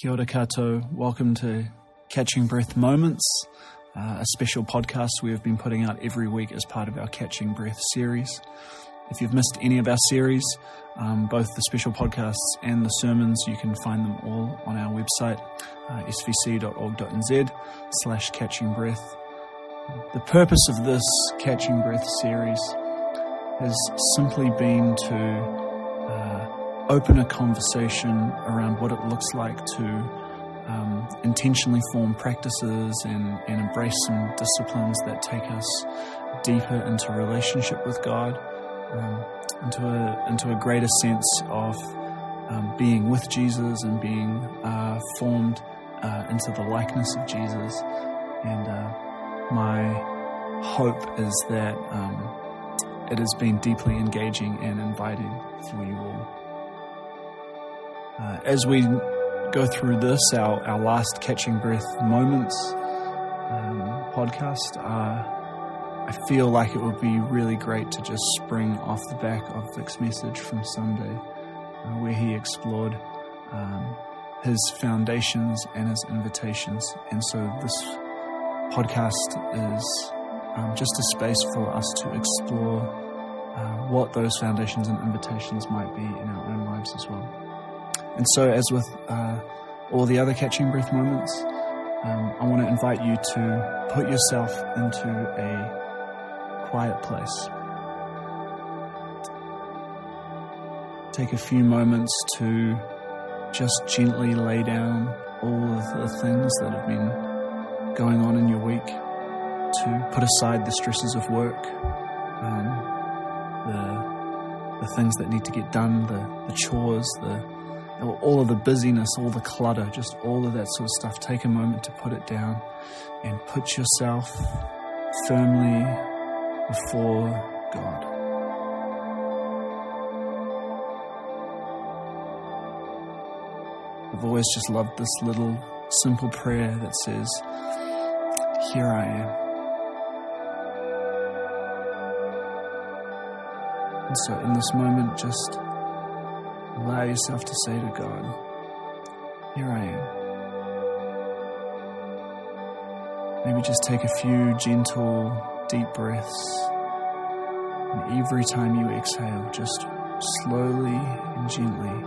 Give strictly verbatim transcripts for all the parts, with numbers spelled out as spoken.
Kia ora koutou. Welcome to Catching Breath Moments, uh, a special podcast we have been putting out every week as part of our Catching Breath series. If you've missed any of our series, um, both the special podcasts and the sermons, you can find them all on our website, uh, s v c dot org dot n z slash catching breath. The purpose of this Catching Breath series has simply been to open a conversation around what it looks like to um, intentionally form practices and, and embrace some disciplines that take us deeper into relationship with God, um, into a into a greater sense of um, being with Jesus and being uh, formed uh, into the likeness of Jesus. And uh, my hope is that um, it has been deeply engaging and inviting for you all. Uh, as we go through this, our, our last Catching Breath Moments um, podcast, uh, I feel like it would be really great to just spring off the back of Vic's message from Sunday, uh, where he explored um, his foundations and his invitations. And so this podcast is um, just a space for us to explore uh, what those foundations and invitations might be in our own lives as well. And so, as with uh, all the other Catching Breath Moments, um, I want to invite you to put yourself into a quiet place. Take a few moments to just gently lay down all of the things that have been going on in your week, to put aside the stresses of work, um, the, the things that need to get done, the, the chores, the all of the busyness, all the clutter, just all of that sort of stuff. Take a moment to put it down and put yourself firmly before God. I've always just loved this little simple prayer that says, "Here I am." And so in this moment, just allow yourself to say to God, "Here I am." Maybe just take a few gentle, deep breaths. And every time you exhale, just slowly and gently.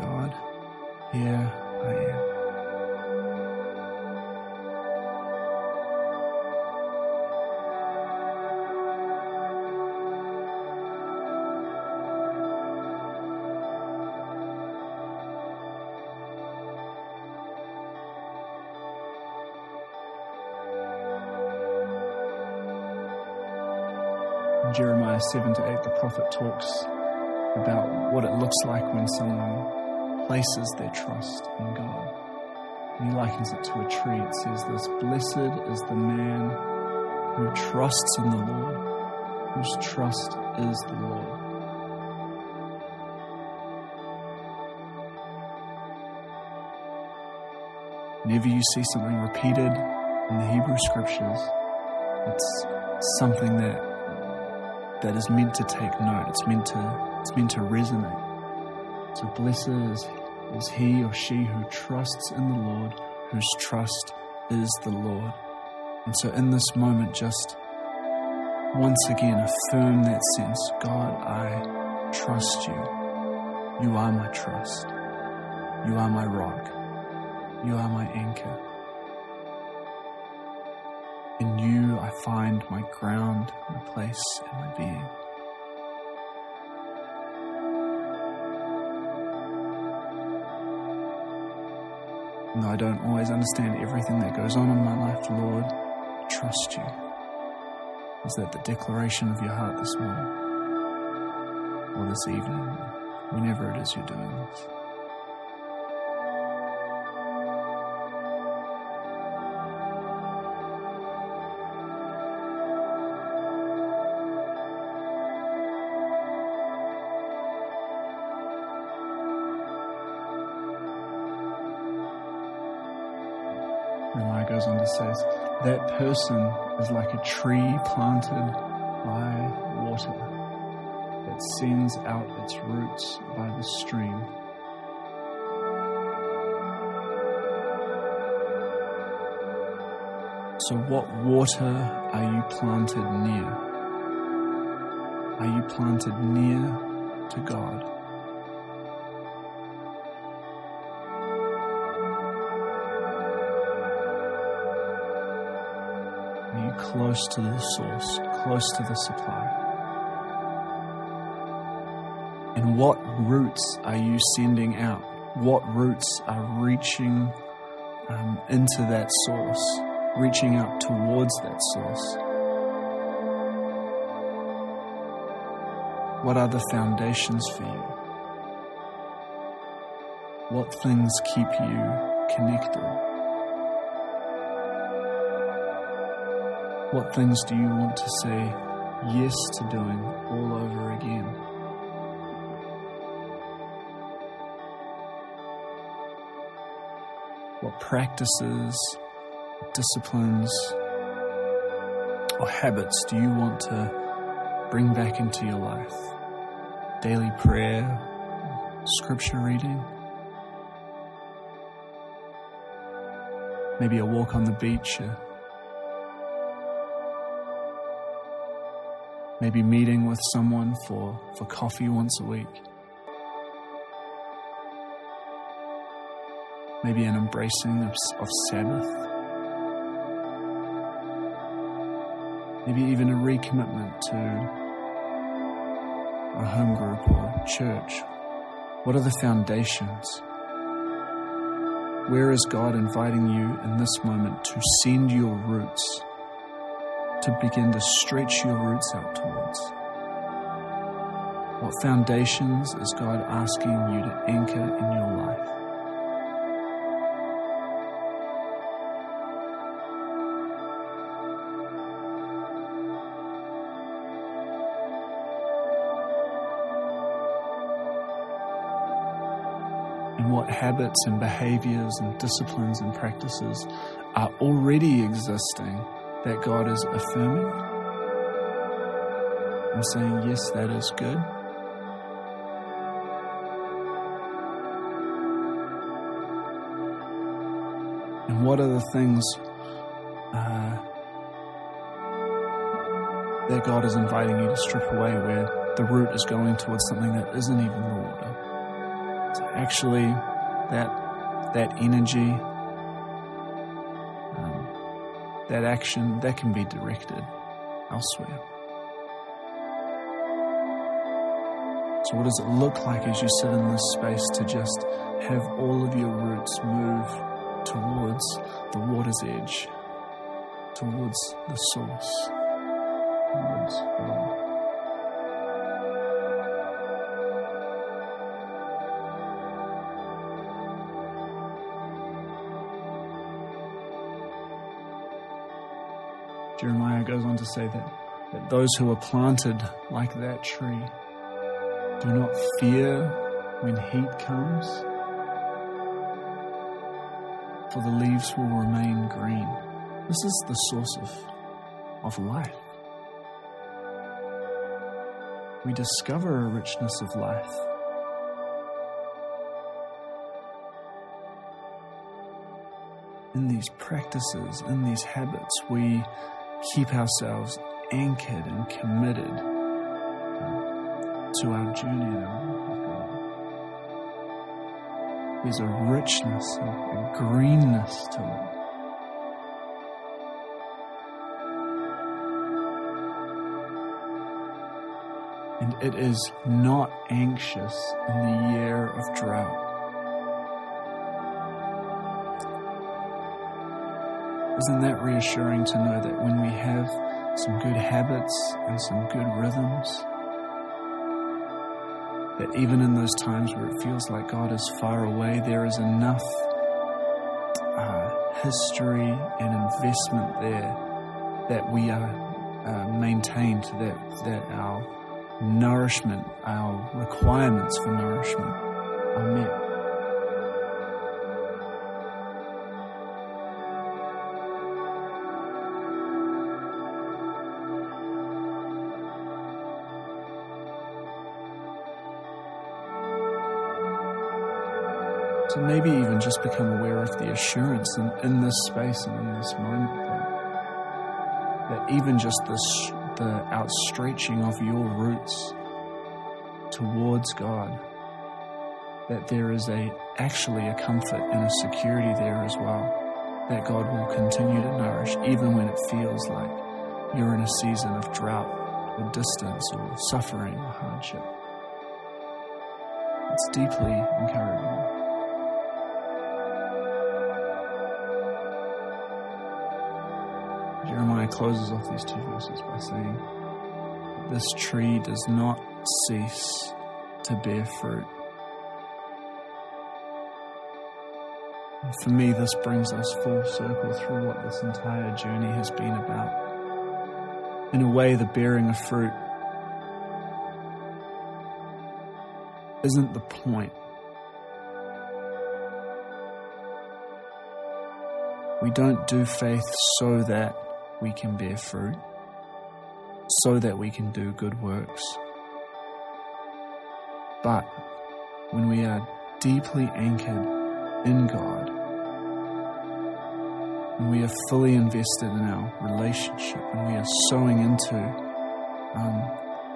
God, here I am. Jeremiah seven to eight, the prophet talks about what it looks like when someone places their trust in God. And he likens it to a tree. It says this: "Blessed is the man who trusts in the Lord, whose trust is the Lord." Whenever you see something repeated in the Hebrew Scriptures, it's something that That is meant to take note. It's meant to, it's meant to resonate. So blessed is, is he or she who trusts in the Lord, whose trust is the Lord. And so in this moment, just once again affirm that sense. God, I trust you. You are my trust. You are my rock. You are my anchor. In you I find my ground, my place, and my being. And though I don't always understand everything that goes on in my life, Lord, I trust you. Is that the declaration of your heart this morning, or this evening, whenever it is you're doing this? Jeremiah goes on to say, that person is like a tree planted by water that that sends out its roots by the stream. So what water are you planted near? Are you planted near to God? Are you close to the source, close to the supply? And what roots are you sending out? What roots are reaching um, into that source? Reaching out towards that source? What are the foundations for you? What things keep you connected? What things do you want to say yes to doing all over again? What practices, disciplines or habits do you want to bring back into your life? Daily prayer, scripture reading, maybe a walk on the beach, maybe meeting with someone for, for coffee once a week, maybe an embracing of, of Sabbath. Maybe even a recommitment to a home group or church. What are the foundations? Where is God inviting you in this moment to send your roots, to begin to stretch your roots out towards? What foundations is God asking you to anchor in your life? And what habits and behaviors and disciplines and practices are already existing that God is affirming and saying, yes, that is good. And what are the things uh, that God is inviting you to strip away, where the root is going towards something that isn't even the water? Actually, that that energy, um, that action, that can be directed elsewhere. So what does it look like as you sit in this space to just have all of your roots move towards the water's edge, towards the source, towards God? Jeremiah goes on to say that, that those who are planted like that tree do not fear when heat comes, for the leaves will remain green. This is the source of, of life. We discover a richness of life. In these practices, in these habits, we keep ourselves anchored and committed um, to our journey with God. There's a richness, a, a greenness to it. And it is not anxious in the year of drought. Isn't that reassuring to know that when we have some good habits and some good rhythms, that even in those times where it feels like God is far away, there is enough uh, history and investment there that we are uh, maintained, that, that our nourishment, our requirements for nourishment are met. So maybe even just become aware of the assurance in, in this space and in this moment that, that even just this, the outstretching of your roots towards God, that there is a actually a comfort and a security there as well, that God will continue to nourish even when it feels like you're in a season of drought or distance or suffering or hardship. It's deeply encouraging. Jeremiah closes off these two verses by saying, "This tree does not cease to bear fruit." And for me, this brings us full circle through what this entire journey has been about. In a way, the bearing of fruit isn't the point. We don't do faith so that we can bear fruit, so that we can do good works. But when we are deeply anchored in God, when we are fully invested in our relationship, when we are sowing into um,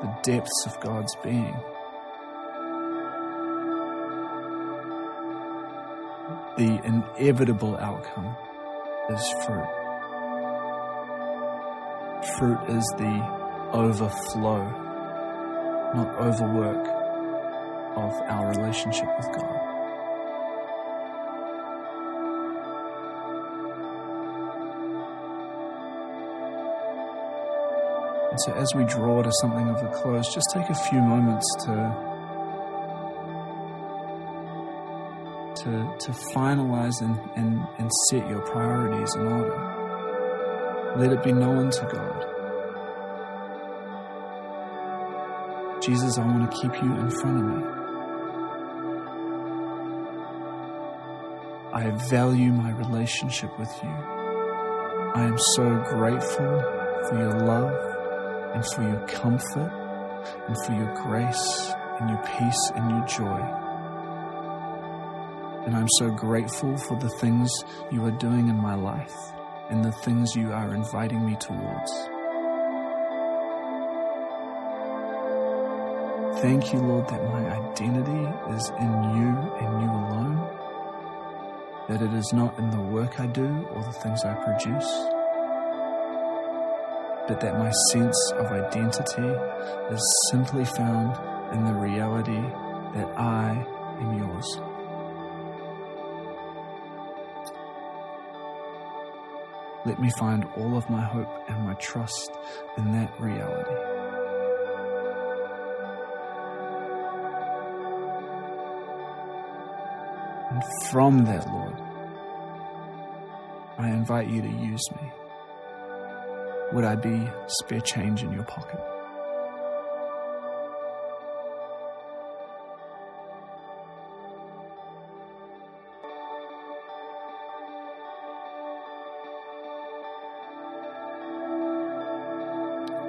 the depths of God's being, the inevitable outcome is fruit. Fruit is the overflow, not overwork, of our relationship with God. And so as we draw to something of a close, just take a few moments to to, to finalize and, and, and set your priorities in order. Let it be known to God. Jesus, I want to keep you in front of me. I value my relationship with you. I am so grateful for your love and for your comfort and for your grace and your peace and your joy. And I'm so grateful for the things you are doing in my life and the things you are inviting me towards. Thank you, Lord, that my identity is in you and you alone, that it is not in the work I do or the things I produce, but that my sense of identity is simply found in the reality that I am yours. Let me find all of my hope and my trust in that reality. And from that, Lord, I invite you to use me. Would I be spare change in your pocket?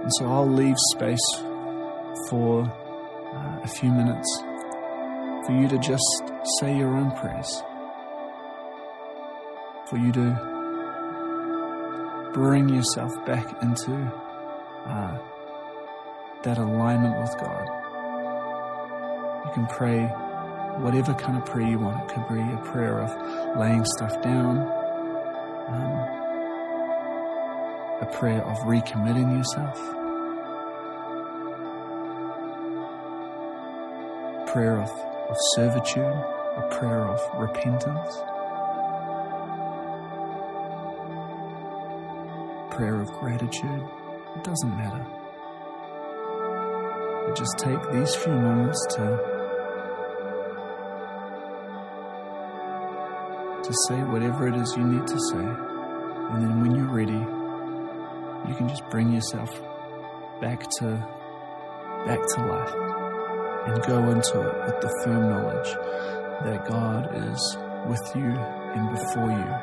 And so I'll leave space for uh, a few minutes for you to just say your own prayers, for you to bring yourself back into uh, that alignment with God. You can pray whatever kind of prayer you want. It could be a prayer of laying stuff down, um, a prayer of recommitting yourself, a prayer of, of servitude, a prayer of repentance, a prayer of gratitude. It doesn't matter. But just take these few moments to to say whatever it is you need to say, and then when you're ready, you can just bring yourself back to back to life and go into it with the firm knowledge that God is with you and before you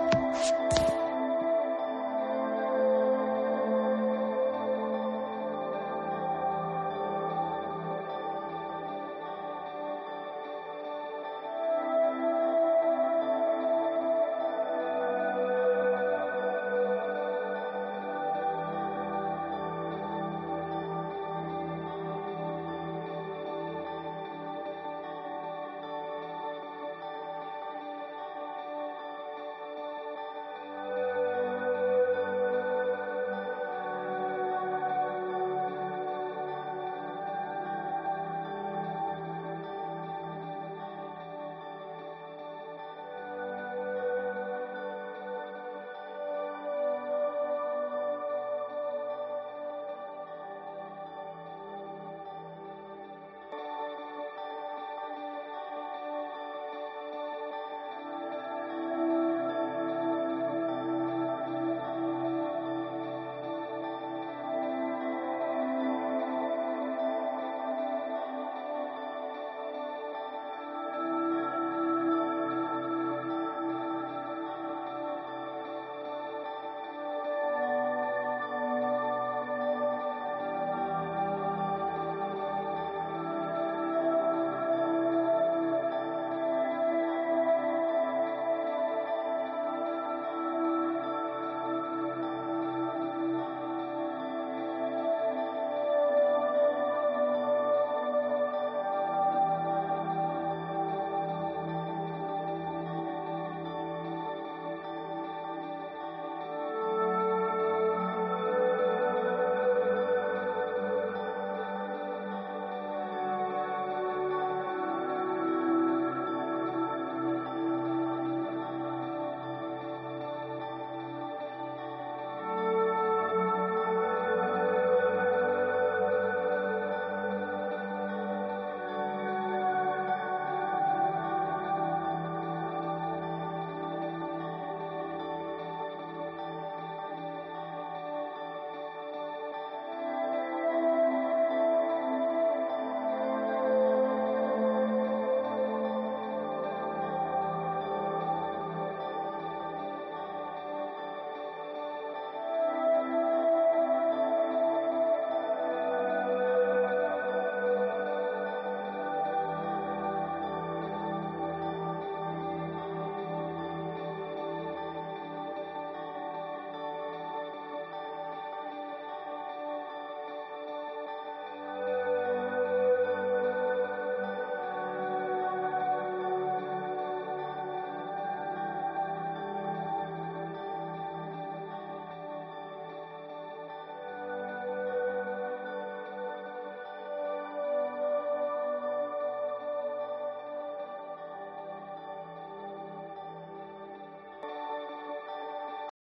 in all things.